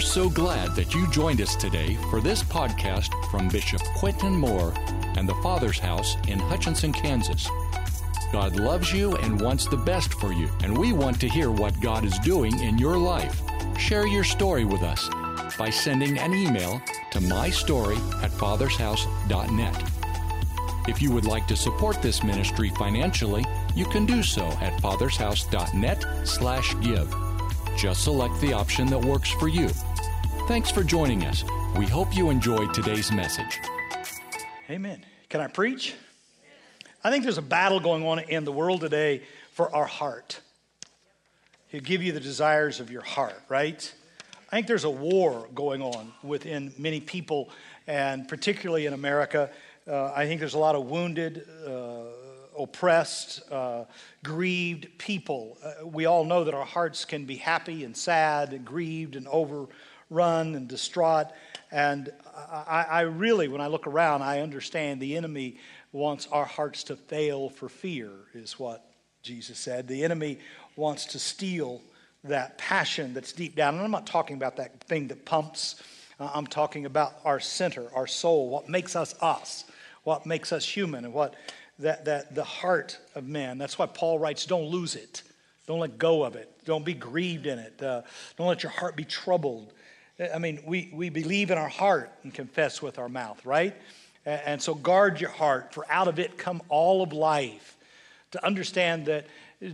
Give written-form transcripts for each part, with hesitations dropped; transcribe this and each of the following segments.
We're so glad that you joined us today for this podcast from Bishop Quentin Moore and the Father's House in Hutchinson, Kansas. God loves you and wants the best for you, and we want to hear what God is doing in your life. Share your story with us by sending an email to mystory@fathershouse.net. If you would like to support this ministry financially, you can do so at fathershouse.net/give. Just select the option that works for you. Thanks for joining us. We hope you enjoyed today's message. Amen. Can I preach? I think there's a battle going on in the world today for our heart. He'll give you the desires of your heart, right? I think there's a war going on within many people, and particularly in America. I think there's a lot of wounded, oppressed, grieved people. We all know that our hearts can be happy and sad and grieved and overrun and distraught. And I really, when I look around, I understand the enemy wants our hearts to fail for fear, is what Jesus said. The enemy wants to steal that passion that's deep down. And I'm not talking about that thing that pumps. I'm talking about our center, our soul, what makes us us, what makes us human, and what that the heart of man. That's why Paul writes, don't lose it. Don't let go of it. Don't be grieved in it. Don't let your heart be troubled. I mean, we believe in our heart and confess with our mouth, right? And so guard your heart, for out of it come all of life. To understand that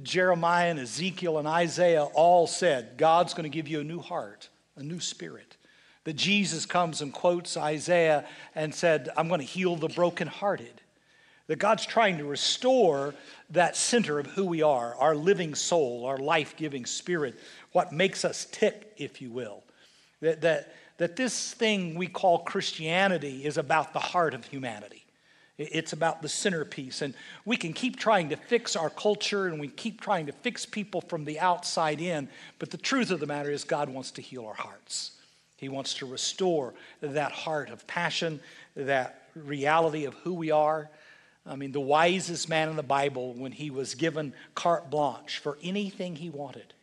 Jeremiah and Ezekiel and Isaiah all said, God's going to give you a new heart, a new spirit. That Jesus comes and quotes Isaiah and said, I'm going to heal the brokenhearted. That God's trying to restore that center of who we are, our living soul, our life-giving spirit, what makes us tick, if you will. That this thing we call Christianity is about the heart of humanity. It's about the centerpiece. And we can keep trying to fix our culture, and we keep trying to fix people from the outside in. But the truth of the matter is God wants to heal our hearts. He wants to restore that heart of passion, that reality of who we are. I mean, the wisest man in the Bible, when he was given carte blanche for anything he wanted,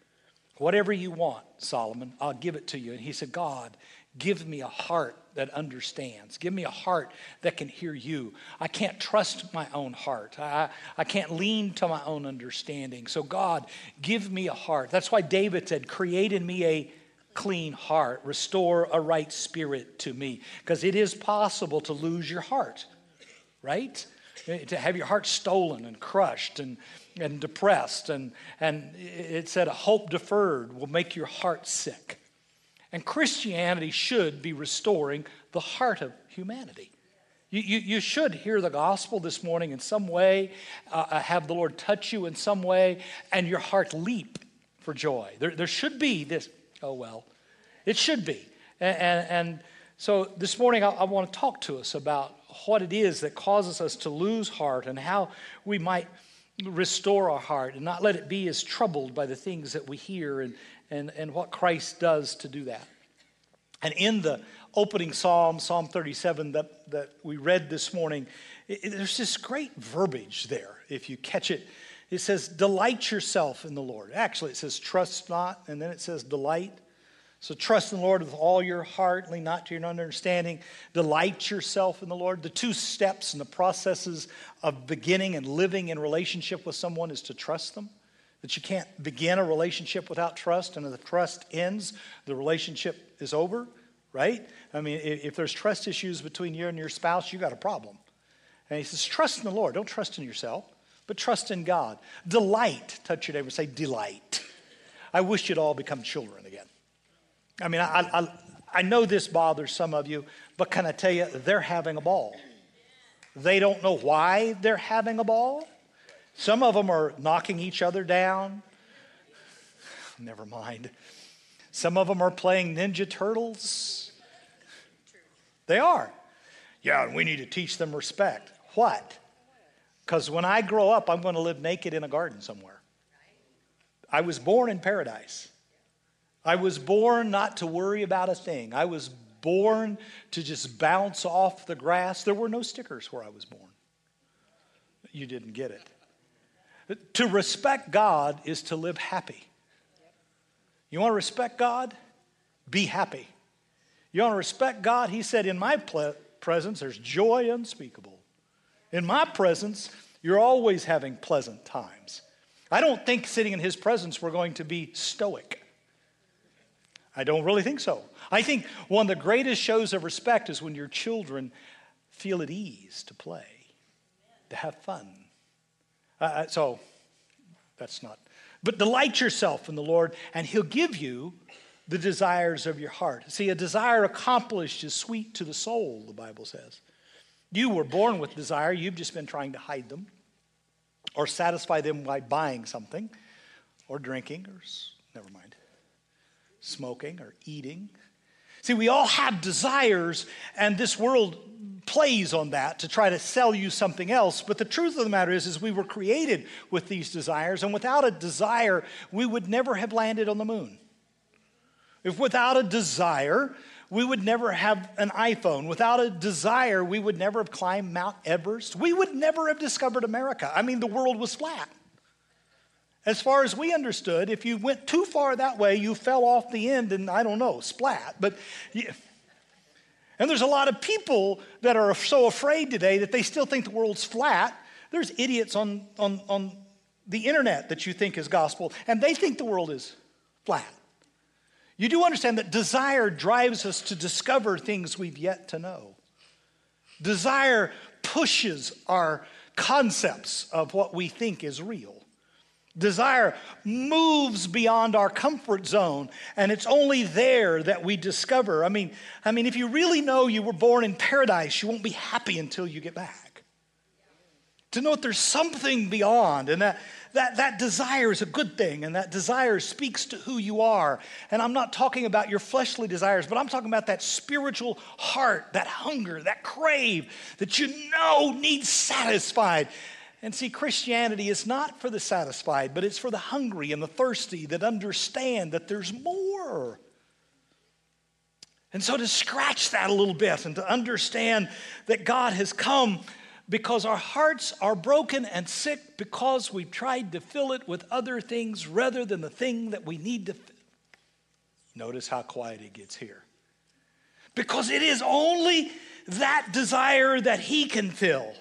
whatever you want, Solomon, I'll give it to you. And he said, God, give me a heart that understands. Give me a heart that can hear you. I can't trust my own heart. I can't lean to my own understanding. So God, give me a heart. That's why David said, create in me a clean heart, restore a right spirit to me, because it is possible to lose your heart, right? To have your heart stolen and crushed and depressed, and it said a hope deferred will make your heart sick. And Christianity should be restoring the heart of humanity. You should hear the gospel this morning in some way, have the Lord touch you in some way, and your heart leap for joy. There should be this. Oh, well, it should be. And so this morning, I want to talk to us about what it is that causes us to lose heart and how we might restore our heart and not let it be as troubled by the things that we hear and what Christ does to do that. And in the opening psalm, Psalm 37, that we read this morning, there's this great verbiage there, if you catch it. It says, delight yourself in the Lord. Actually, it says, trust not, and then it says, delight. So trust in the Lord with all your heart, lean not to your understanding. Delight yourself in the Lord. The two steps in the processes of beginning and living in relationship with someone is to trust them. That you can't begin a relationship without trust, and if the trust ends, the relationship is over, right? I mean, if there's trust issues between you and your spouse, you got a problem. And he says, trust in the Lord. Don't trust in yourself, but trust in God. Delight. Touch your neighbor and say, delight. I wish you'd all become children again. I mean, I know this bothers some of you, but can I tell you, they're having a ball. They don't know why they're having a ball. Some of them are knocking each other down. Never mind. Some of them are playing Ninja Turtles. They are. Yeah, and we need to teach them respect. What? Because when I grow up, I'm going to live naked in a garden somewhere. I was born in paradise. I was born not to worry about a thing. I was born to just bounce off the grass. There were no stickers where I was born. You didn't get it. To respect God is to live happy. You want to respect God? Be happy. You want to respect God? He said, in my presence, there's joy unspeakable. In my presence, you're always having pleasant times. I don't think sitting in his presence we're going to be stoic. I don't really think so. I think one of the greatest shows of respect is when your children feel at ease to play, to have fun. So that's not. But delight yourself in the Lord, and he'll give you the desires of your heart. See, a desire accomplished is sweet to the soul, the Bible says. You were born with desire. You've just been trying to hide them or satisfy them by buying something or drinking or, never mind, smoking or eating. See, we all have desires, and this world plays on that to try to sell you something else. But the truth of the matter is we were created with these desires, and without a desire, we would never have landed on the moon. If without a desire, we would never have an iPhone. Without a desire, we would never have climbed Mount Everest. We would never have discovered America. I mean, the world was flat. As far as we understood, if you went too far that way, you fell off the end and, I don't know, splat. But and there's a lot of people that are so afraid today that they still think the world's flat. There's idiots on the internet that you think is gospel, and they think the world is flat. You do understand that desire drives us to discover things we've yet to know. Desire pushes our concepts of what we think is real. Desire moves beyond our comfort zone, and it's only there that we discover. I mean, if you really know you were born in paradise, you won't be happy until you get back. To know that there's something beyond, and that desire is a good thing, and that desire speaks to who you are. And I'm not talking about your fleshly desires, but I'm talking about that spiritual heart, that hunger, that crave that you know needs satisfied. And see, Christianity is not for the satisfied, but it's for the hungry and the thirsty that understand that there's more. And so to scratch that a little bit and to understand that God has come because our hearts are broken and sick because we've tried to fill it with other things rather than the thing that we need to fill. Notice how quiet it gets here. Because it is only that desire that he can fill.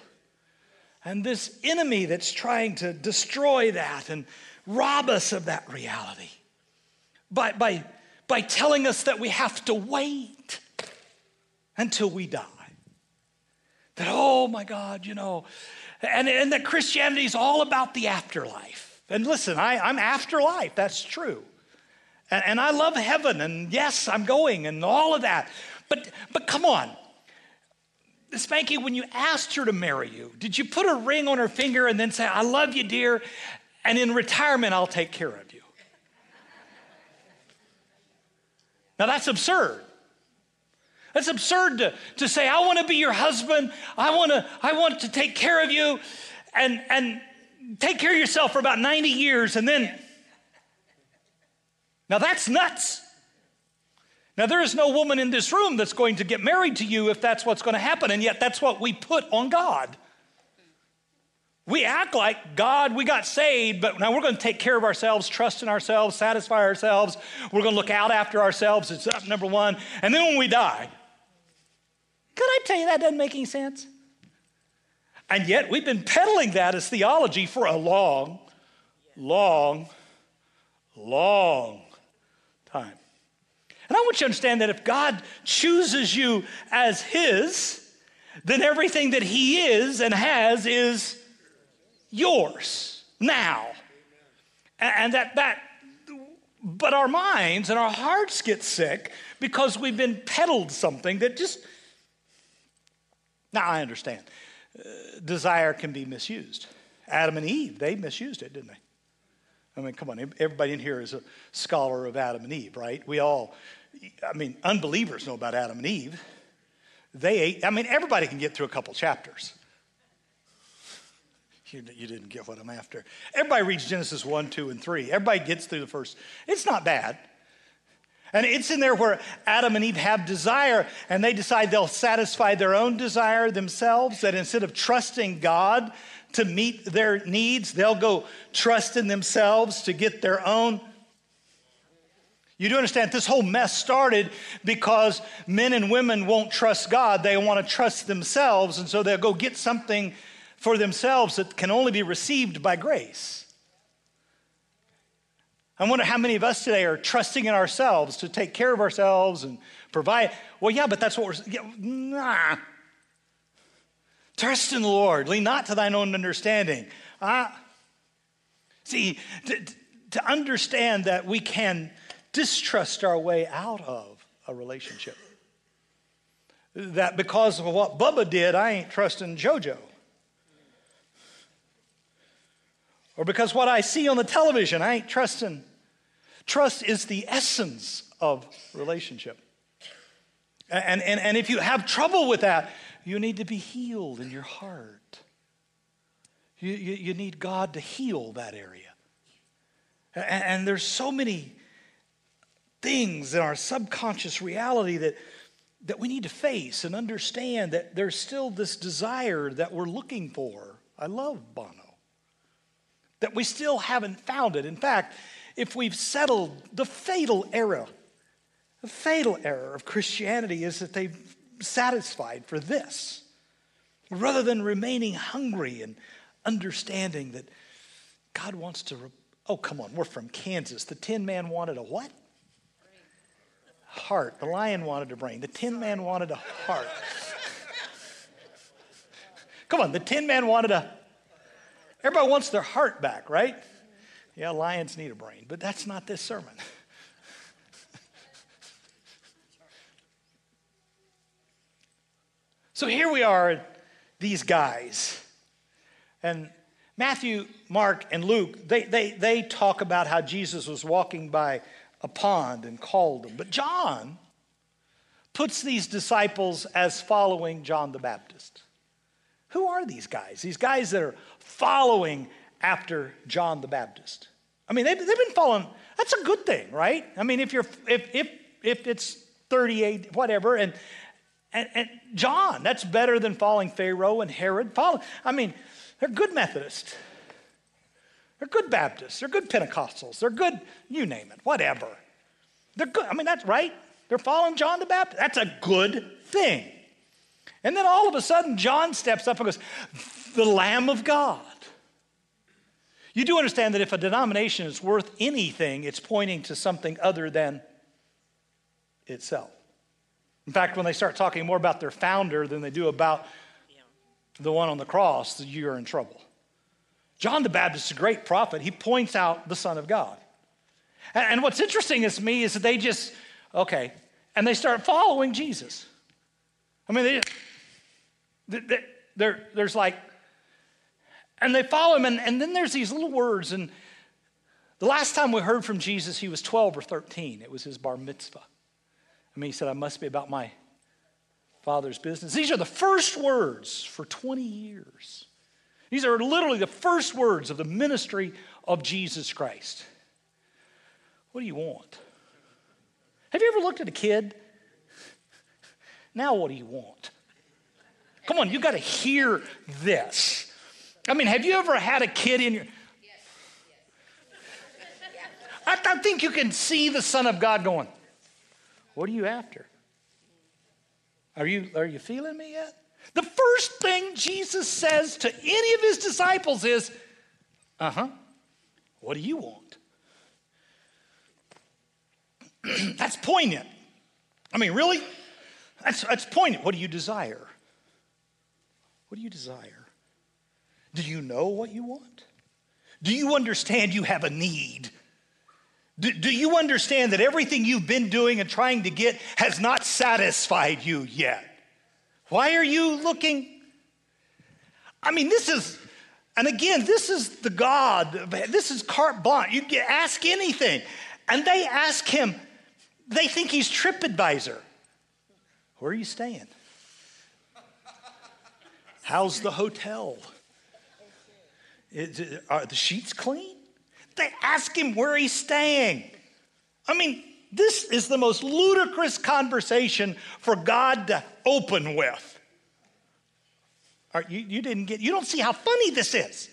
And this enemy that's trying to destroy that and rob us of that reality by telling us that we have to wait until we die. That, oh my God, you know, and that Christianity is all about the afterlife. And listen, I'm afterlife, that's true. And I love heaven, and yes, I'm going, and all of that. But come on, Spanky, when you asked her to marry you, did you put a ring on her finger and then say, I love you, dear, and in retirement, I'll take care of you? Now, that's absurd. That's absurd to say, I want to be your husband. I want to take care of you and take care of yourself for about 90 years. And then, now that's nuts. Now there is no woman in this room that's going to get married to you if that's what's going to happen. And yet that's what we put on God. We act like, God, we got saved, but now we're going to take care of ourselves, trust in ourselves, satisfy ourselves. We're going to look out after ourselves. It's up number one. And then when we die, could I tell you that doesn't make any sense? And yet we've been peddling that as theology for a long, long, long time. And I want you to understand that if God chooses you as his, then everything that he is and has is yours now. And that, but our minds and our hearts get sick because we've been peddled something that just, now I understand, desire can be misused. Adam and Eve, they misused it, didn't they? I mean, come on, everybody in here is a scholar of Adam and Eve, right? We all, I mean, unbelievers know about Adam and Eve. They ate, I mean, everybody can get through a couple chapters. You didn't get what I'm after. Everybody reads Genesis 1, 2, and 3. Everybody gets through the first. It's not bad. And it's in there where Adam and Eve have desire, and they decide they'll satisfy their own desire themselves, that instead of trusting God to meet their needs, they'll go trust in themselves to get their own. You do understand this whole mess started because men and women won't trust God. They want to trust themselves, and so they'll go get something for themselves that can only be received by grace. I wonder how many of us today are trusting in ourselves to take care of ourselves and provide. Well, yeah, but that's what we're... Yeah, nah. Trust in the Lord. Lean not to thine own understanding. See, to understand that we can distrust our way out of a relationship. That because of what Bubba did, I ain't trusting Jojo. Or because what I see on the television, I ain't trusting. Trust is the essence of relationship. And if you have trouble with that, you need to be healed in your heart. You need God to heal that area. And there's so many things in our subconscious reality that we need to face and understand that there's still this desire that we're looking for. I love Bono. That we still haven't found it. In fact, if we've settled the fatal error of Christianity is that they've satisfied for this, rather than remaining hungry and understanding that God wants to... Oh, come on, we're from Kansas. The Tin Man wanted a what? Heart. The lion wanted a brain. The Tin Man wanted a heart. Come on, the Tin Man wanted a... Everybody wants their heart back, right? Yeah, lions need a brain, but that's not this sermon. So here we are, these guys, and Matthew, Mark, and Luke, they talk about how Jesus was walking by a pond and called them. But John puts these disciples as following John the Baptist. Who are these guys? These guys that are following after John the Baptist. I mean, they've been following. That's a good thing, right? I mean, if it's 38, whatever, and John, that's better than following Pharaoh and Herod. I mean, they're good Methodists. They're good Baptists. They're good Pentecostals. They're good, you name it, whatever. They're good. I mean, that's right. They're following John the Baptist. That's a good thing. And then all of a sudden, John steps up and goes, the Lamb of God. You do understand that if a denomination is worth anything, it's pointing to something other than itself. In fact, when they start talking more about their founder than they do about the one on the cross, you're in trouble. John the Baptist is a great prophet. He points out the Son of God. And what's interesting to me is that they just, okay, and they start following Jesus. I mean, there's like, and they follow him, and then there's these little words. And the last time we heard from Jesus, he was 12 or 13. It was his bar mitzvah. I mean, he said, I must be about my Father's business. These are the first words for 20 years. These are literally the first words of the ministry of Jesus Christ. What do you want? Have you ever looked at a kid? Now what do you want? Come on, you got to hear this. I mean, have you ever had a kid in your... I think you can see the Son of God going, what are you after? Are you feeling me yet? The first thing Jesus says to any of his disciples is, what do you want? That's poignant. I mean, really? That's poignant. What do you desire? What do you desire? Do you know what you want? Do you understand you have a need? Do you understand that everything you've been doing and trying to get has not satisfied you yet? Why are you looking? I mean, this is the God. This is carte blanche. You can ask anything. And they ask him, they think he's TripAdvisor. Where are you staying? How's the hotel? Are the sheets clean? They ask him where he's staying. I mean, this is the most ludicrous conversation for God to open with. You don't see how funny this is.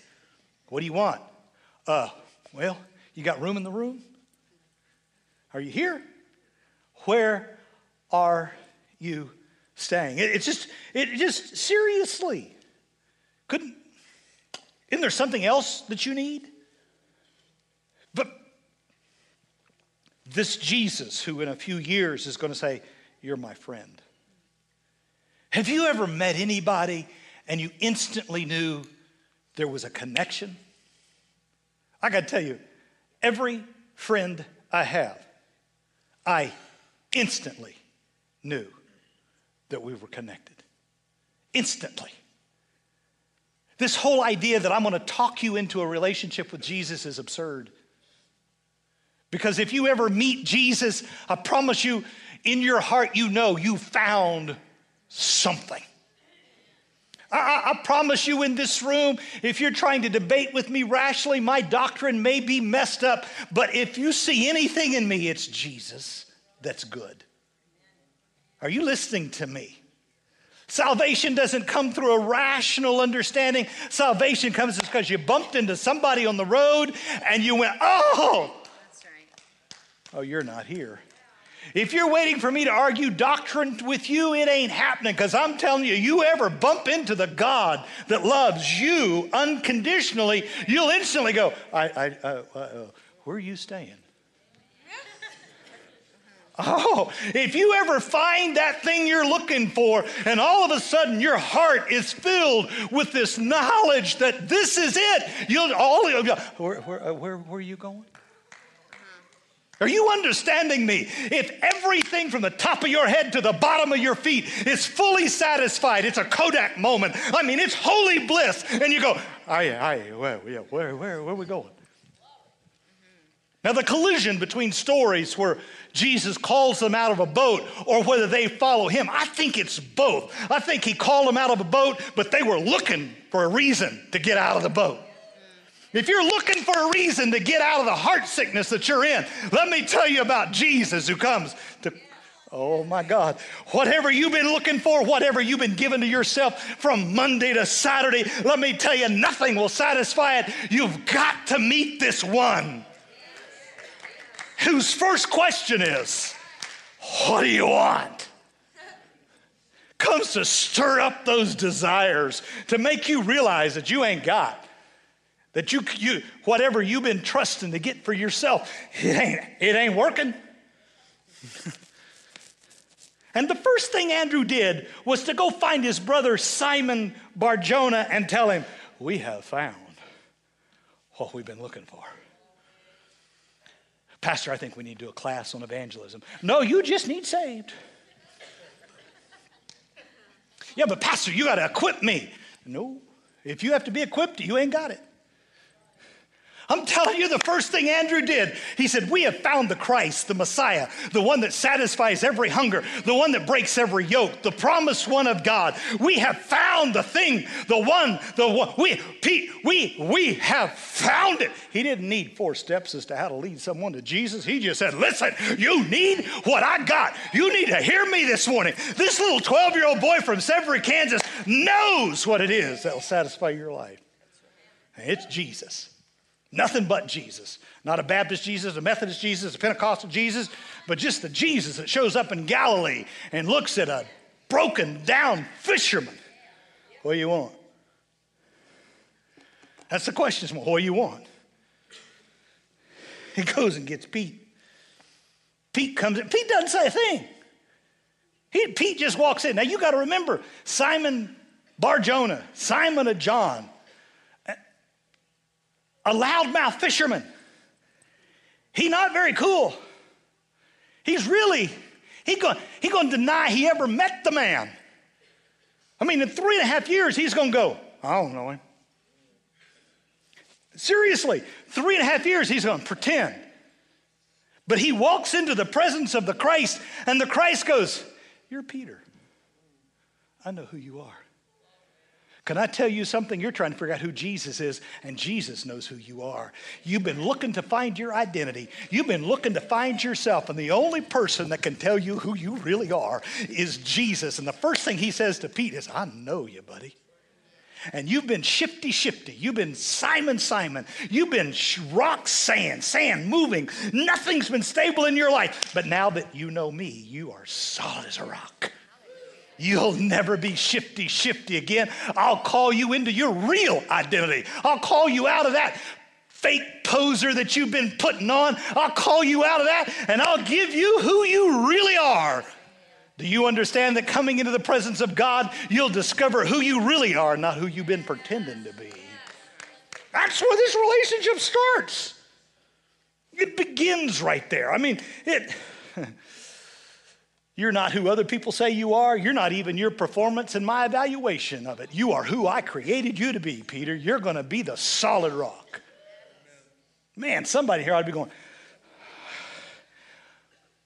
What do you want? Well, you got room in the room? Are you here? Where are you staying? It just seriously. Isn't there something else that you need? But this Jesus, who in a few years is going to say, "You're my friend." Have you ever met anybody and you instantly knew there was a connection? I got to tell you, every friend I have, I instantly knew that we were connected. Instantly. This whole idea that I'm going to talk you into a relationship with Jesus is absurd. Because if you ever meet Jesus, I promise you, in your heart, you know you found something. I promise you, in this room, if you're trying to debate with me rashly, my doctrine may be messed up, but if you see anything in me, it's Jesus that's good. Are you listening to me? Salvation doesn't come through a rational understanding. Salvation comes because you bumped into somebody on the road and you went, "Oh, that's right. Oh, you're not here." If you're waiting for me to argue doctrine with you, it ain't happening, because I'm telling you, you ever bump into the God that loves you unconditionally, you'll instantly go, "Where are you staying?" Oh, if you ever find that thing you're looking for, and all of a sudden your heart is filled with this knowledge that this is it, you'll go, where are you going? Are you understanding me? If everything from the top of your head to the bottom of your feet is fully satisfied, it's a Kodak moment. I mean, it's holy bliss. And you go, where are we going? Now, the collision between stories where Jesus calls them out of a boat or whether they follow him, I think it's both. I think he called them out of a boat, but they were looking for a reason to get out of the boat. If you're looking for a reason to get out of the heart sickness that you're in, let me tell you about Jesus who comes to, oh my God, whatever you've been looking for, whatever you've been giving to yourself from Monday to Saturday, let me tell you, nothing will satisfy it. You've got to meet this one whose first question is, "What do you want?" Comes to stir up those desires, to make you realize that you ain't got, that you whatever you've been trusting to get for yourself, it ain't working. And the first thing Andrew did was to go find his brother Simon Barjona and tell him, "We have found what we've been looking for. Pastor, I think we need to do a class on evangelism." "No, you just need saved." "Yeah, but Pastor, you got to equip me." "No, if you have to be equipped, you ain't got it." I'm telling you, the first thing Andrew did, he said, "We have found the Christ, the Messiah, the one that satisfies every hunger, the one that breaks every yoke, the promised one of God. We have found the thing, the one. We have found it." He didn't need 4 steps as to how to lead someone to Jesus. He just said, "Listen, you need what I got. You need to hear me this morning. This little 12-year-old boy from Severy, Kansas knows what it is that will satisfy your life. And it's Jesus. Nothing but Jesus. Not a Baptist Jesus, a Methodist Jesus, a Pentecostal Jesus, but just the Jesus that shows up in Galilee and looks at a broken down fisherman. What do you want?" That's the question. What do you want? He goes and gets Pete. Pete comes in. Pete doesn't say a thing. Pete just walks in. Now you got to remember, Simon Barjona, Simon of John, a loudmouth fisherman. He's not very cool. He's going to deny he ever met the man. I mean, in 3.5 years, he's going to go, "I don't know him." Seriously, 3.5 years, he's going to pretend. But he walks into the presence of the Christ, and the Christ goes, "You're Peter. I know who you are." Can I tell you something? You're trying to figure out who Jesus is, and Jesus knows who you are. You've been looking to find your identity. You've been looking to find yourself, and the only person that can tell you who you really are is Jesus. And the first thing he says to Pete is, "I know you, buddy." And you've been shifty. You've been Simon. You've been rock sand moving. Nothing's been stable in your life. But now that you know me, you are solid as a rock. You'll never be shifty again. I'll call you into your real identity. I'll call you out of that fake poser that you've been putting on. I'll call you out of that, and I'll give you who you really are. Do you understand that coming into the presence of God, you'll discover who you really are, not who you've been pretending to be? That's where this relationship starts. It begins right there. I mean, you're not who other people say you are. You're not even your performance and my evaluation of it. You are who I created you to be, Peter. You're going to be the solid rock. Man, somebody here ought to be going,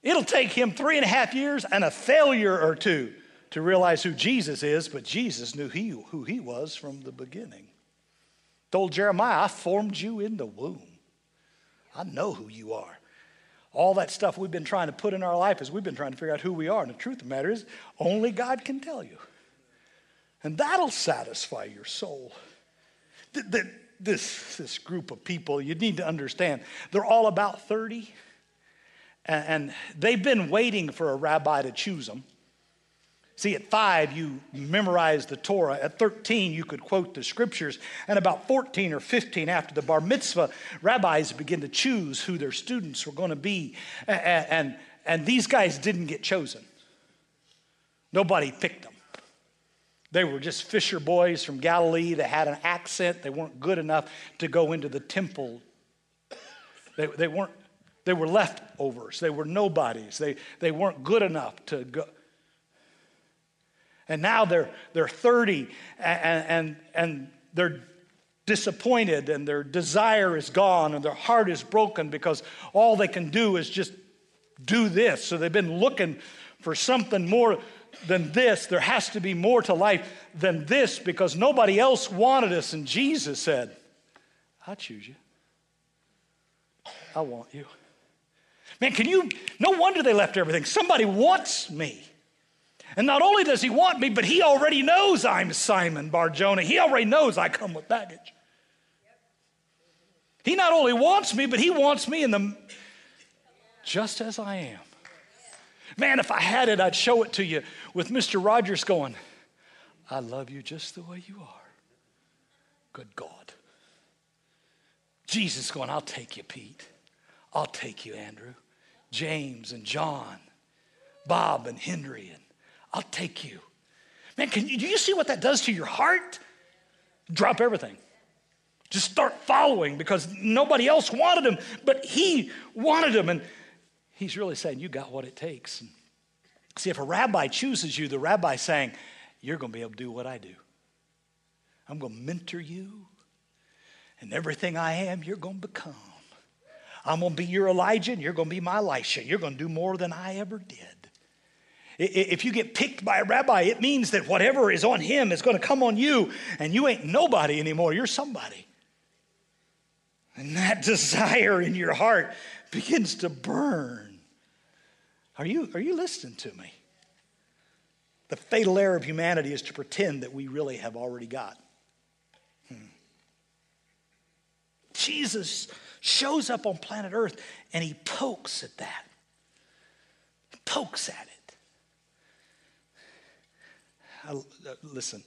it'll take him 3.5 years and a failure or two to realize who Jesus is, but Jesus knew who he was from the beginning. Told Jeremiah, I formed you in the womb. I know who you are. All that stuff we've been trying to put in our life is we've been trying to figure out who we are, and the truth of the matter is only God can tell you. And that'll satisfy your soul. This group of people, you need to understand, they're all about 30. And they've been waiting for a rabbi to choose them. See, at 5, you memorize the Torah. At 13, you could quote the scriptures. And about 14 or 15, after the bar mitzvah, rabbis begin to choose who their students were going to be. And these guys didn't get chosen. Nobody picked them. They were just fisher boys from Galilee. They had an accent. They weren't good enough to go into the temple. They were leftovers. They were nobodies. They weren't good enough to go. And now they're 30 and they're disappointed, and their desire is gone, and their heart is broken because all they can do is just do this. So they've been looking for something more than this. There has to be more to life than this because nobody else wanted us. And Jesus said, I choose you. I want you. Man, no wonder they left everything. Somebody wants me. And not only does he want me, but he already knows I'm Simon Barjona. He already knows I come with baggage. He not only wants me, but he wants me in the just as I am. Man, if I had it, I'd show it to you with Mr. Rogers going, I love you just the way you are. Good God. Jesus going, I'll take you, Pete. I'll take you, Andrew, James and John, Bob and Henry, and I'll take you. Man, do you see what that does to your heart? Drop everything. Just start following because nobody else wanted him, but he wanted him. And he's really saying, you got what it takes. And see, if a rabbi chooses you, the rabbi's saying, you're going to be able to do what I do. I'm going to mentor you, and everything I am, you're going to become. I'm going to be your Elijah, and you're going to be my Elisha. You're going to do more than I ever did. If you get picked by a rabbi, it means that whatever is on him is going to come on you, and you ain't nobody anymore. You're somebody. And that desire in your heart begins to burn. Are you listening to me? The fatal error of humanity is to pretend that we really have already got. Jesus shows up on planet Earth, and he pokes at that. He pokes at it. Listen,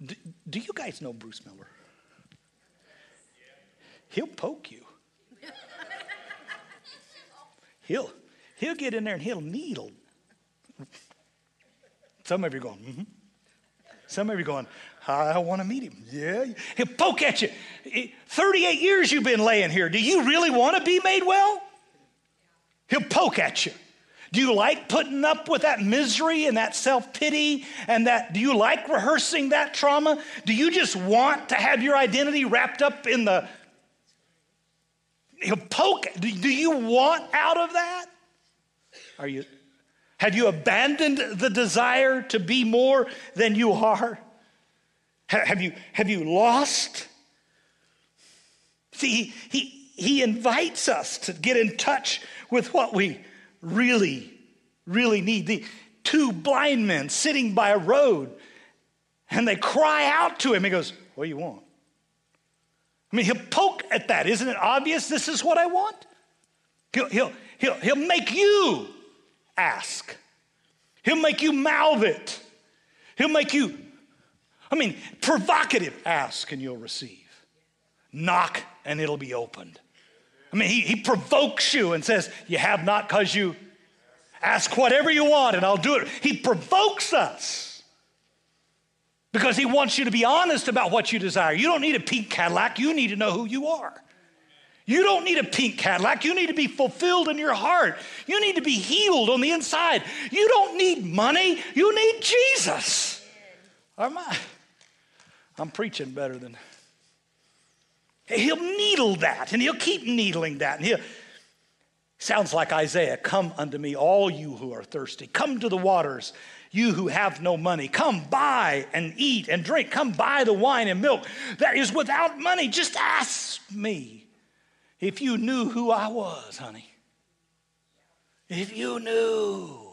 do you guys know Bruce Miller? He'll poke you. He'll get in there and he'll needle. Some of you are going, mm-hmm. Some of you are going, I want to meet him. Yeah. He'll poke at you. 38 years you've been laying here. Do you really want to be made well? He'll poke at you. Do you like putting up with that misery and that self-pity and that? Do you like rehearsing that trauma? Do you just want to have your identity wrapped up in the? He'll poke. Do you want out of that? Have you abandoned the desire to be more than you are? Have you lost? See, he invites us to get in touch with what we really, really need. The two blind men sitting by a road And they cry out to him. He goes, what do you want? I mean, he'll poke at that. Isn't it obvious? This is what I want. He'll make you ask. He'll make you mouth it. He'll make you, provocative. Ask and you'll receive. Knock and it'll be opened. I mean, he provokes you and says, you have not because you ask whatever you want and I'll do it. He provokes us because he wants you to be honest about what you desire. You don't need a pink Cadillac. You need to know who you are. You don't need a pink Cadillac. You need to be fulfilled in your heart. You need to be healed on the inside. You don't need money. You need Jesus. I'm preaching better than... He'll needle that, and he'll keep needling that. And sounds like Isaiah, come unto me, all you who are thirsty. Come to the waters, you who have no money. Come buy and eat and drink. Come buy the wine and milk that is without money. Just ask me. If you knew who I was, honey. If you knew.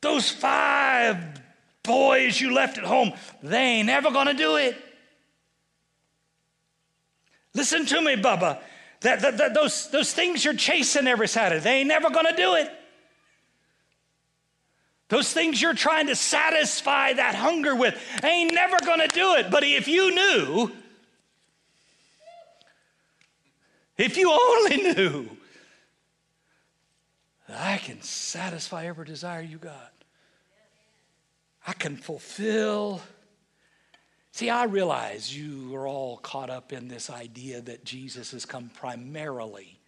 Those 5 boys you left at home, they ain't never going to do it. Listen to me, Bubba. Those things you're chasing every Saturday, they ain't never going to do it. Those things you're trying to satisfy that hunger with, they ain't never going to do it. But if you knew, if you only knew, I can satisfy every desire you got. I can fulfill. See, I realize you are all caught up in this idea that Jesus has come primarily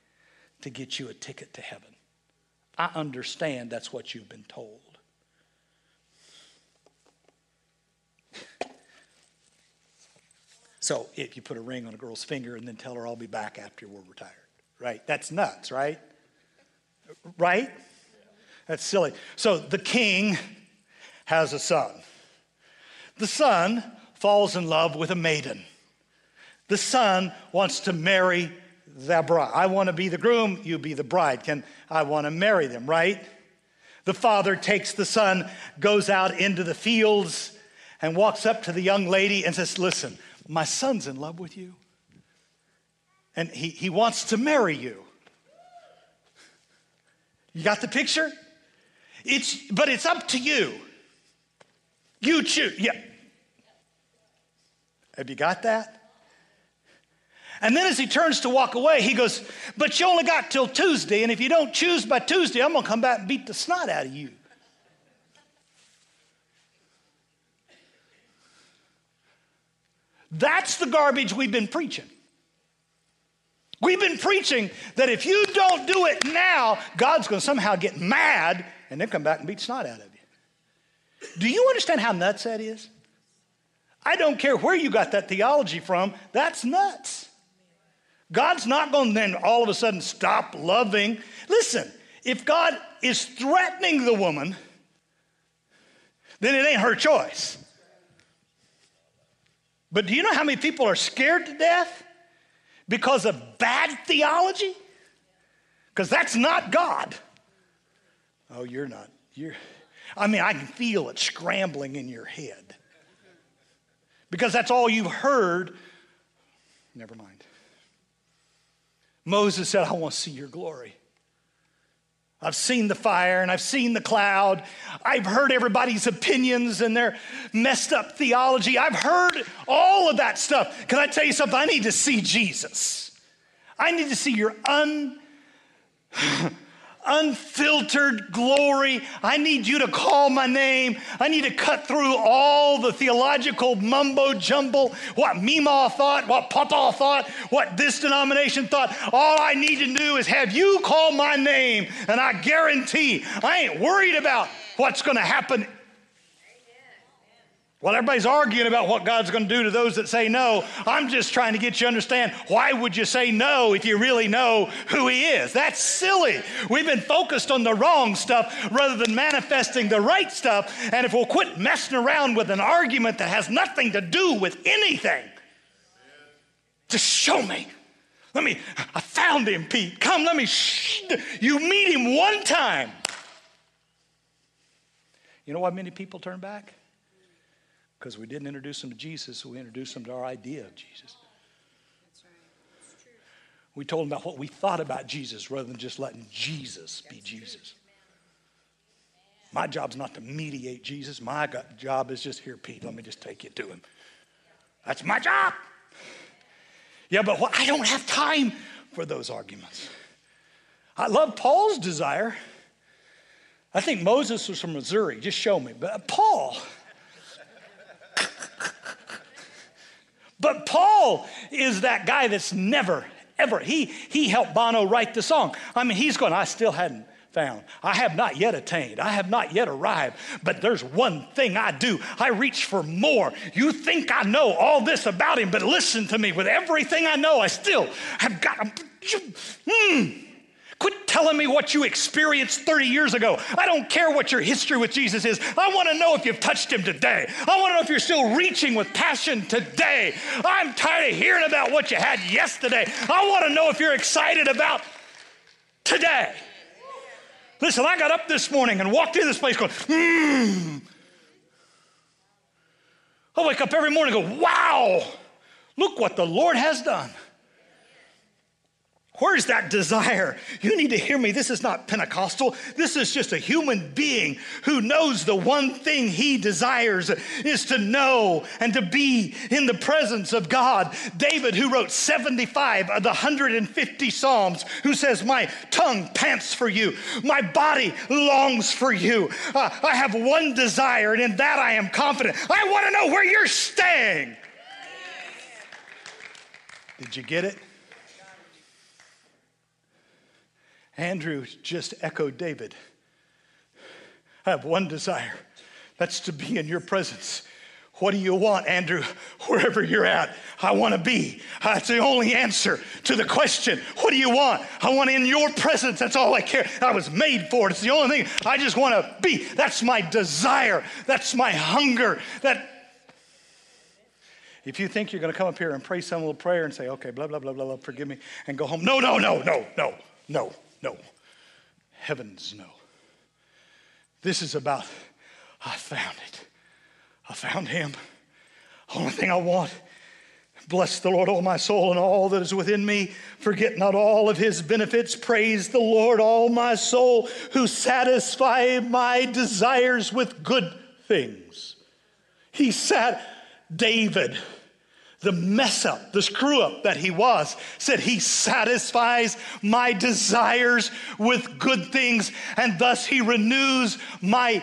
to get you a ticket to heaven. I understand that's what you've been told. So if you put a ring on a girl's finger and then tell her I'll be back after we're retired, right? That's nuts, right? Right? That's silly. So the king has a son. The son falls in love with a maiden. The son wants to marry the bride. I want to be the groom, you be the bride. I want to marry them, right? The father takes the son, goes out into the fields, and walks up to the young lady and says, listen, my son's in love with you, and he wants to marry you. You got the picture? But it's up to you. You choose. Yeah. Have you got that? And then as he turns to walk away, he goes, but you only got till Tuesday, and if you don't choose by Tuesday, I'm going to come back and beat the snot out of you. That's the garbage we've been preaching. We've been preaching that if you don't do it now, God's going to somehow get mad and then come back and beat the snot out of you. Do you understand how nuts that is? I don't care where you got that theology from. That's nuts. God's not going to then all of a sudden stop loving. Listen, if God is threatening the woman, then it ain't her choice. But do you know how many people are scared to death because of bad theology? Because that's not God. Oh, you're not. I can feel it scrambling in your head. Because that's all you've heard. Never mind. Moses said, I want to see your glory. I've seen the fire and I've seen the cloud. I've heard everybody's opinions and their messed up theology. I've heard all of that stuff. Can I tell you something? I need to see Jesus. I need to see your unfiltered glory. I need you to call my name. I need to cut through all the theological mumbo jumbo, what Meemaw thought, what Papa thought, what this denomination thought. All I need to do is have you call my name, and I guarantee I ain't worried about what's going to happen. Well, everybody's arguing about what God's going to do to those that say no. I'm just trying to get you to understand, why would you say no if you really know who he is? That's silly. We've been focused on the wrong stuff rather than manifesting the right stuff. And if we'll quit messing around with an argument that has nothing to do with anything, just show me. I found him, Pete. Come, you meet him one time. You know why many people turn back? Because we didn't introduce them to Jesus, so we introduced them to our idea of Jesus. That's right. That's true. We told them about what we thought about Jesus rather than just letting Jesus be Jesus. My job's not to mediate Jesus. My job is just, here, Pete, let me just take you to him. That's my job. Yeah, but what, I don't have time for those arguments. I love Paul's desire. I think Moses was from Missouri. Just show me. But Paul. But Paul is that guy that's never, ever. He helped Bono write the song. I mean, he's going, I still hadn't found. I have not yet attained. I have not yet arrived. But there's one thing I do. I reach for more. You think I know all this about him, but listen to me. With everything I know, I still have got. Quit telling me what you experienced 30 years ago. I don't care what your history with Jesus is. I want to know if you've touched him today. I want to know if you're still reaching with passion today. I'm tired of hearing about what you had yesterday. I want to know if you're excited about today. Listen, I got up this morning and walked through this place going, I wake up every morning and go, wow, look what the Lord has done. Where's that desire? You need to hear me. This is not Pentecostal. This is just a human being who knows the one thing he desires is to know and to be in the presence of God. David, who wrote 75 of the 150 Psalms, who says, my tongue pants for you. My body longs for you. I have one desire, and in that I am confident. I want to know where you're staying. Did you get it? Andrew just echoed David. I have one desire. That's to be in your presence. What do you want, Andrew? Wherever you're at, I want to be. That's the only answer to the question. What do you want? I want in your presence. That's all I care. I was made for it. It's the only thing I just want to be. That's my desire. That's my hunger. That. If you think you're going to come up here and pray some little prayer and say, okay, blah, blah, blah, blah, blah, forgive me, and go home. No. Heavens, no. This is about, I found it. I found him. Only thing I want. Bless the Lord, O my soul, and all that is within me. Forget not all of his benefits. Praise the Lord, O my soul, who satisfy my desires with good things. He said, David, the mess up, the screw up that he was, said he satisfies my desires with good things, and thus he renews my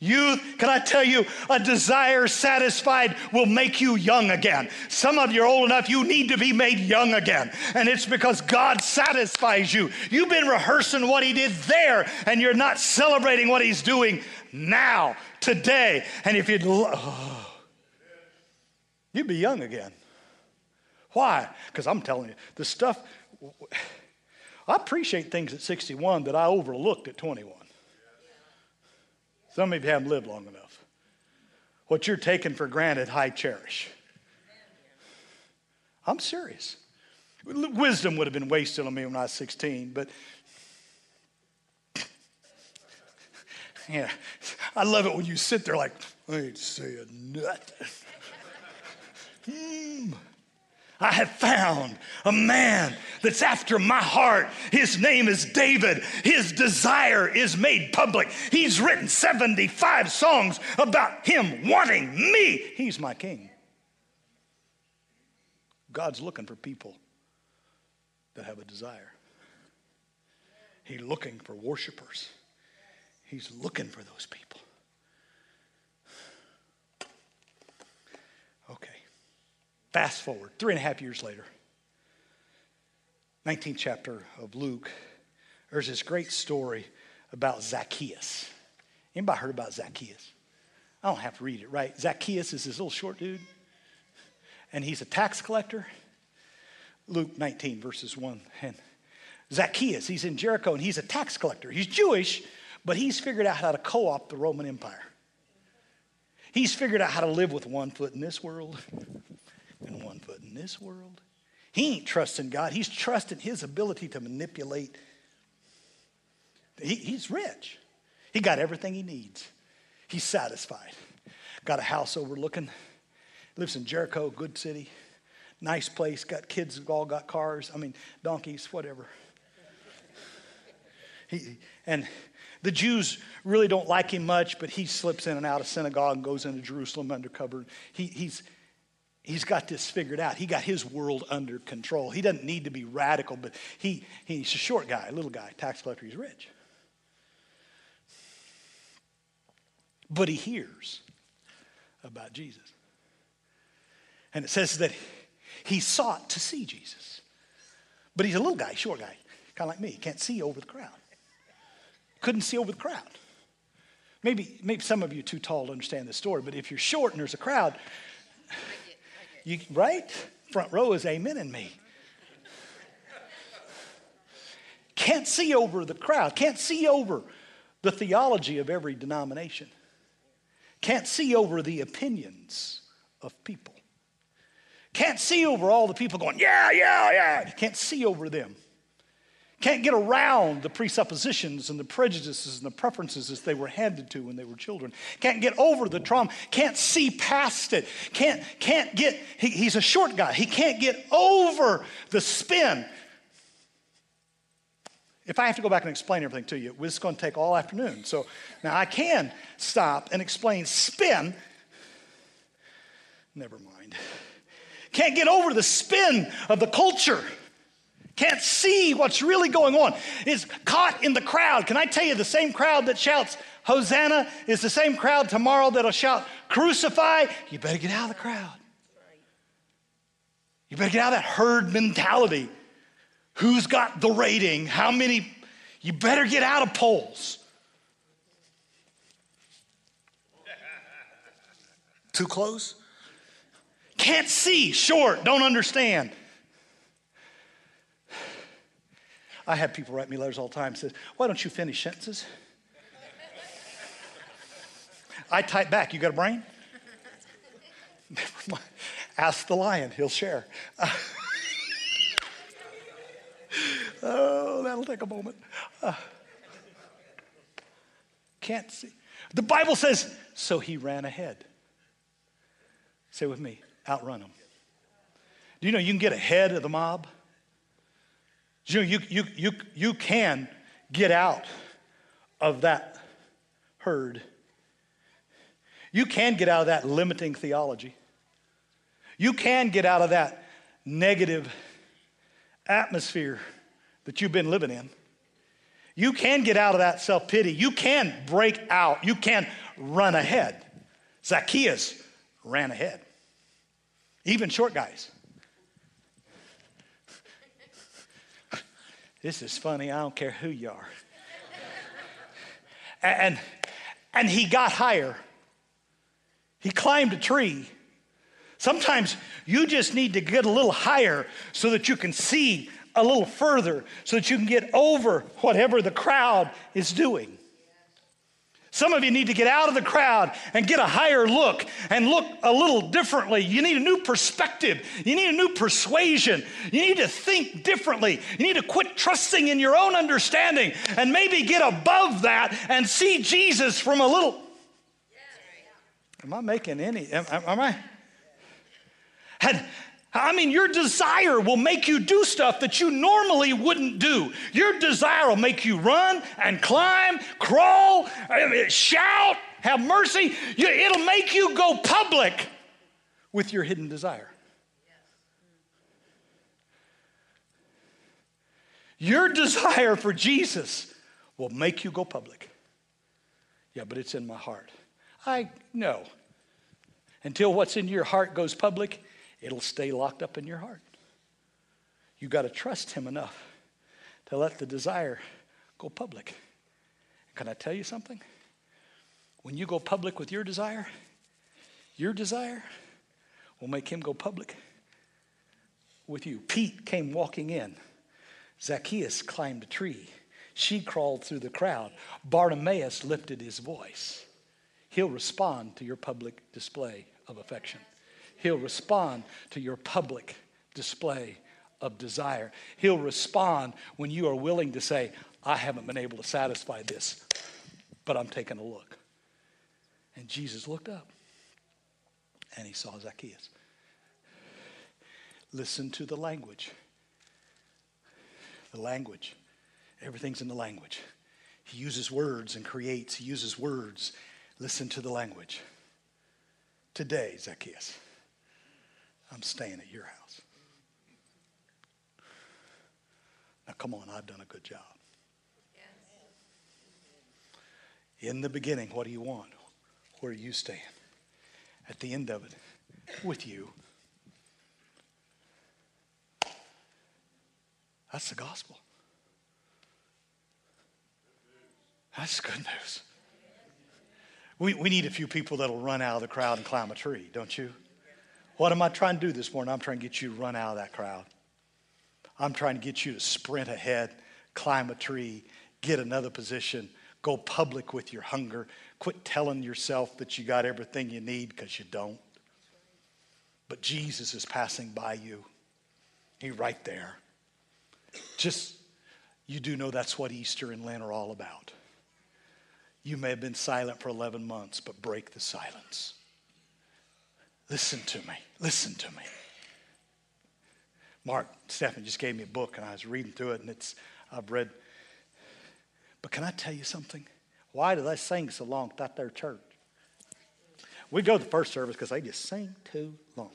youth. Can I tell you, a desire satisfied will make you young again. Some of you are old enough, you need to be made young again. And it's because God satisfies you. You've been rehearsing what he did there, and you're not celebrating what he's doing now, today. And if you'd you'd be young again. Why? Because I'm telling you, the stuff, I appreciate things at 61 that I overlooked at 21. Some of you haven't lived long enough. What you're taking for granted, I cherish. I'm serious. Wisdom would have been wasted on me when I was 16, but yeah, I love it when you sit there like, I ain't saying nothing. I have found a man that's after my heart. His name is David. His desire is made public. He's written 75 songs about him wanting me. He's my king. God's looking for people that have a desire. He's looking for worshipers. He's looking for those people. Okay. Fast forward, 3.5 years later, 19th chapter of Luke, there's this great story about Zacchaeus. Anybody heard about Zacchaeus? I don't have to read it, right? Zacchaeus is this little short dude, and he's a tax collector. Luke 19, verses 1. And Zacchaeus, he's in Jericho, and he's a tax collector. He's Jewish, but he's figured out how to co-opt the Roman Empire. He's figured out how to live with one foot in this world and one foot in this world. He ain't trusting God. He's trusting his ability to manipulate. He's rich. He got everything he needs. He's satisfied. Got a house overlooking. Lives in Jericho, good city. Nice place. Got kids who've all got cars. I mean, donkeys, whatever. And the Jews really don't like him much, but he slips in and out of synagogue and goes into Jerusalem undercover. He's got this figured out. He got his world under control. He doesn't need to be radical, but he's a short guy, a little guy, tax collector. He's rich. But he hears about Jesus. And it says that he sought to see Jesus. But he's a little guy, short guy, kind of like me. Can't see over the crowd. Couldn't see over the crowd. Maybe some of you are too tall to understand this story, but if you're short and there's a crowd, you, right? Front row is amen and me. Can't see over the crowd. Can't see over the theology of every denomination. Can't see over the opinions of people. Can't see over all the people going, yeah, yeah, yeah. Can't see over them. Can't get around the presuppositions and the prejudices and the preferences as they were handed to when they were children. Can't get over the trauma. Can't see past it. Can't get, he's a short guy. He can't get over the spin. If I have to go back and explain everything to you, it's going to take all afternoon. So now I can stop and explain spin. Never mind. Can't get over the spin of the culture. Can't see what's really going on. Is caught in the crowd. Can I tell you, the same crowd that shouts Hosanna is the same crowd tomorrow that'll shout crucify. You better get out of the crowd. You better get out of that herd mentality. Who's got the rating? How many? You better get out of polls. Too close? Can't see, short, don't understand. I have people write me letters all the time and say, why don't you finish sentences? I type back, you got a brain? Never mind. Ask the lion, he'll share. Oh, that'll take a moment. Can't see. The Bible says, so he ran ahead. Say with me, outrun them. Do you know you can get ahead of the mob? Do you know you can get out of that herd? You can get out of that limiting theology. You can get out of that negative atmosphere that you've been living in. You can get out of that self-pity. You can break out. You can run ahead. Zacchaeus ran ahead. Even short guys. This is funny. I don't care who you are. And he got higher. He climbed a tree. Sometimes you just need to get a little higher so that you can see a little further, so that you can get over whatever the crowd is doing. Some of you need to get out of the crowd and get a higher look and look a little differently. You need a new perspective. You need a new persuasion. You need to think differently. You need to quit trusting in your own understanding and maybe get above that and see Jesus from a little. Am I making any? Am I? And, I mean, your desire will make you do stuff that you normally wouldn't do. Your desire will make you run and climb, crawl, shout, have mercy. It'll make you go public with your hidden desire. Your desire for Jesus will make you go public. Yeah, but it's in my heart. I know. Until what's in your heart goes public, it'll stay locked up in your heart. You got to trust him enough to let the desire go public. Can I tell you something? When you go public with your desire will make him go public with you. Pete came walking in. Zacchaeus climbed a tree. She crawled through the crowd. Bartimaeus lifted his voice. He'll respond to your public display of affection. He'll respond to your public display of desire. He'll respond when you are willing to say, I haven't been able to satisfy this, but I'm taking a look. And Jesus looked up. and he saw Zacchaeus. Listen to the language. The language. Everything's in the language. He uses words and creates. He uses words. Listen to the language. Today, Zacchaeus, I'm staying at your house. Now, come on, I've done a good job. Yes. In the beginning, what do you want? Where are you staying? At the end of it, with you. That's the gospel. That's good news. We need a few people that'll run out of the crowd and climb a tree, don't you? What am I trying to do this morning? I'm trying to get you to run out of that crowd. I'm trying to get you to sprint ahead, climb a tree, get another position, go public with your hunger. Quit telling yourself that you got everything you need, because you don't. But Jesus is passing by you. He's right there. Just, you do know that's what Easter and Lent are all about. You may have been silent for 11 months, but break the silence. Listen to me. Listen to me. Mark, Stephen just gave me a book, and I was reading through it, and I've read. But can I tell you something? Why do they sing so long about their church? We go to the first service because they just sing too long.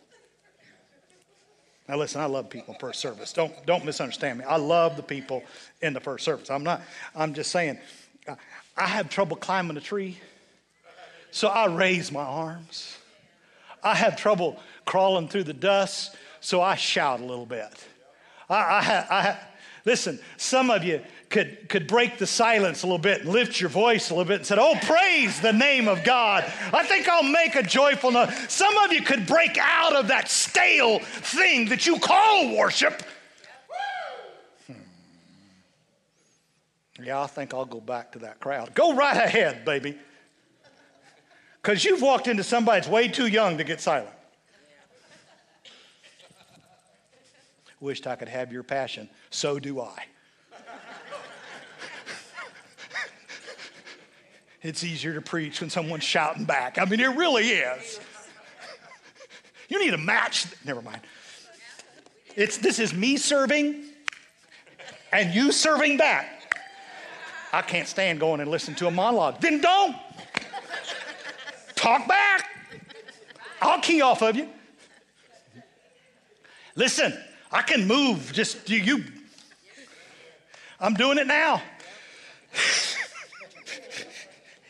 Now listen, I love people in first service. Don't misunderstand me. I love the people in the first service. I'm just saying, I have trouble climbing a tree, so I raise my arms. I have trouble crawling through the dust, so I shout a little bit. Listen, some of you could break the silence a little bit and lift your voice a little bit and said, oh, praise the name of God. I think I'll make a joyful noise. Some of you could break out of that stale thing that you call worship. Yeah, I think I'll go back to that crowd. Go right ahead, baby. Because you've walked into somebody that's way too young to get silent. Wished I could have your passion. So do I. It's easier to preach when someone's shouting back. I mean, it really is. You need a match. Never mind. This is me serving and you serving back. I can't stand going and listening to a monologue. Then don't. Talk back. I'll key off of you. Listen. I can move, just you. I'm doing it now.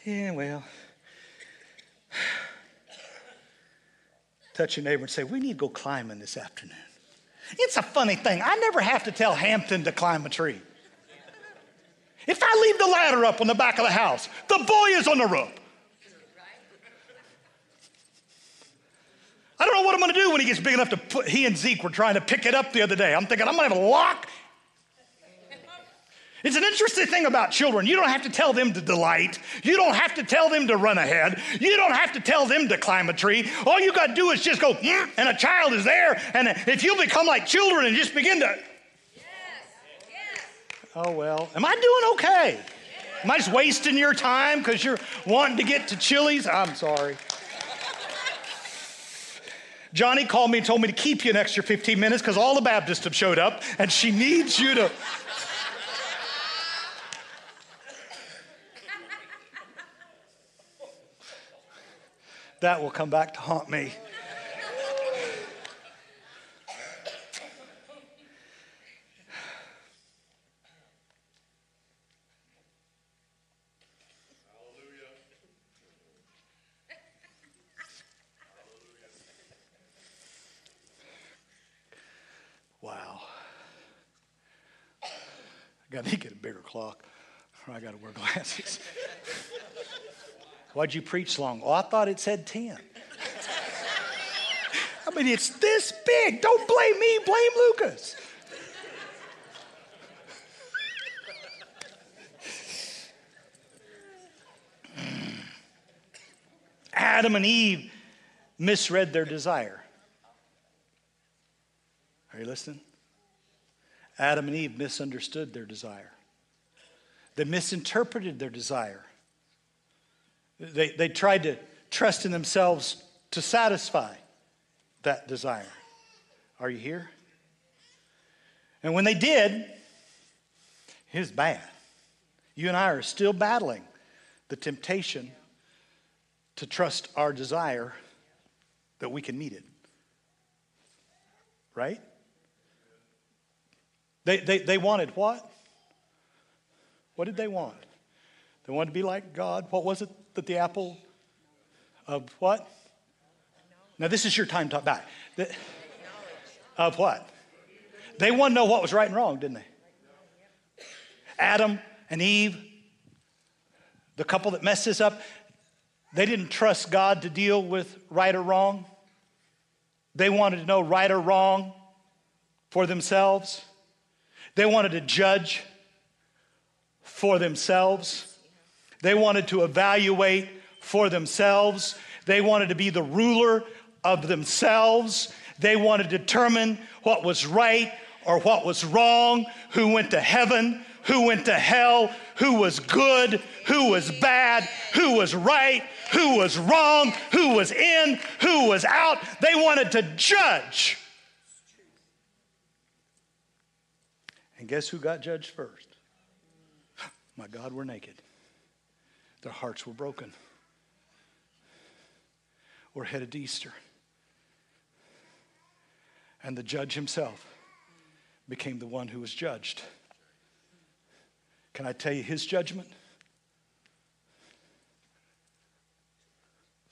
Yeah, well. Touch your neighbor and say, we need to go climbing this afternoon. It's a funny thing. I never have to tell Hampton to climb a tree. If I leave the ladder up on the back of the house, the boy is on the roof. I don't know what I'm going to do when he gets big enough to put, he and Zeke were trying to pick it up the other day. I'm thinking, I'm going to have a lock. It's an interesting thing about children. You don't have to tell them to delight. You don't have to tell them to run ahead. You don't have to tell them to climb a tree. All you got to do is just go, and a child is there. And if you become like children and just begin to, yes. Oh, well, am I doing okay? Yes. Am I just wasting your time because you're wanting to get to Chili's? I'm sorry. Johnny called me and told me to keep you an extra 15 minutes because all the Baptists have showed up and she needs you to. That will come back to haunt me. I need to get a bigger clock, or I got to wear glasses. Why'd you preach long? Oh, I thought it said 10. I mean, it's this big. Don't blame me. Blame Lucas. Adam and Eve misread their desire. Are you listening? Adam and Eve misunderstood their desire. They misinterpreted their desire. They tried to trust in themselves to satisfy that desire. Are you here? And when they did, it was bad. You and I are still battling the temptation to trust our desire that we can meet it. Right? They wanted what? What did they want? They wanted to be like God. What was it that the apple of what? Now this is your time to die. Of what? They wanted to know what was right and wrong, didn't they? Adam and Eve, the couple that messed this up, they didn't trust God to deal with right or wrong. They wanted to know right or wrong for themselves. They wanted to judge for themselves. They wanted to evaluate for themselves. They wanted to be the ruler of themselves. They wanted to determine what was right or what was wrong, who went to heaven, who went to hell, who was good, who was bad, who was right, who was wrong, who was in, who was out. They wanted to judge. And guess who got judged first? My God, we're naked. Their hearts were broken. We're headed to Easter. And the judge himself became the one who was judged. Can I tell you his judgment?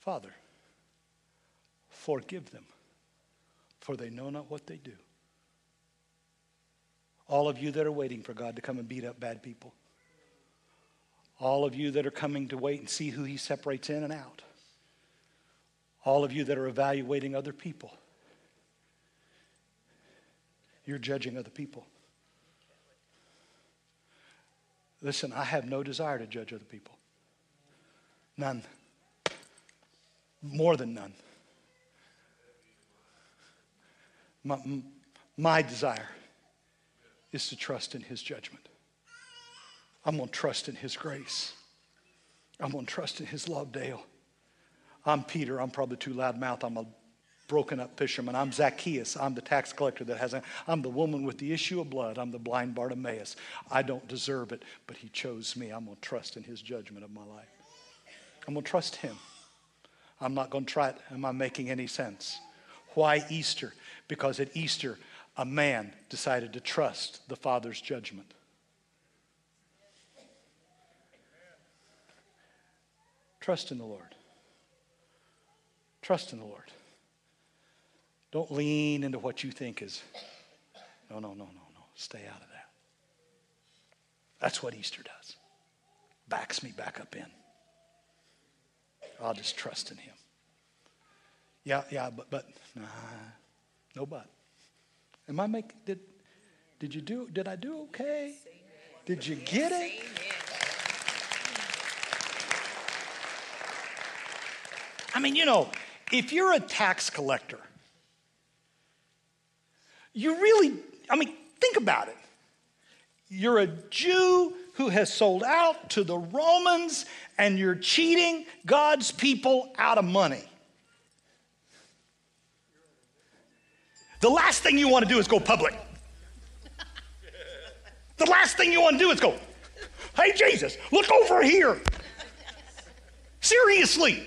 Father, forgive them, for they know not what they do. All of you that are waiting for God to come and beat up bad people. All of you that are coming to wait and see who he separates in and out. All of you that are evaluating other people. You're judging other people. Listen, I have no desire to judge other people. None. More than none. My desire is to trust in his judgment. I'm going to trust in his grace. I'm going to trust in his love, Dale. I'm Peter. I'm probably too loudmouth. I'm a broken up fisherman. I'm Zacchaeus. I'm the tax collector that hasn't. I'm the woman with the issue of blood. I'm the blind Bartimaeus. I don't deserve it, but he chose me. I'm going to trust in his judgment of my life. I'm going to trust him. I'm not going to try it. Am I making any sense? Why Easter? Because at Easter, a man decided to trust the Father's judgment. Trust in the Lord. Trust in the Lord. Don't lean into what you think is, no. Stay out of that. That's what Easter does. Backs me back up in. I'll just trust in him. Yeah, but, nah, no but. Am I making, did I do okay? Did you get it? I mean, if you're a tax collector, you really, think about it. You're a Jew who has sold out to the Romans and you're cheating God's people out of money. The last thing you want to do is go public. The last thing you want to do is go, hey, Jesus, look over here. Seriously.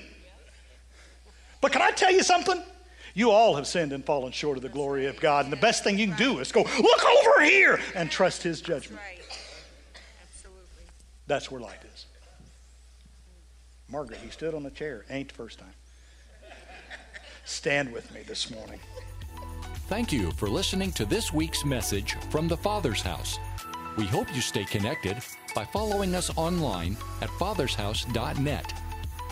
But can I tell you something? You all have sinned and fallen short of the glory of God. And the best thing you can do is go, look over here and trust his judgment. Absolutely. That's where life is. Margaret, he stood on a chair. Ain't the first time. Stand with me this morning. Thank you for listening to this week's message from the Father's House. We hope you stay connected by following us online at fathershouse.net.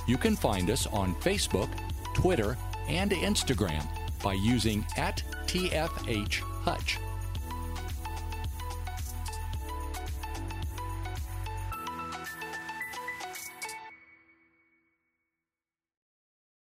You can find us on Facebook, Twitter, and Instagram by using @TFHHutch.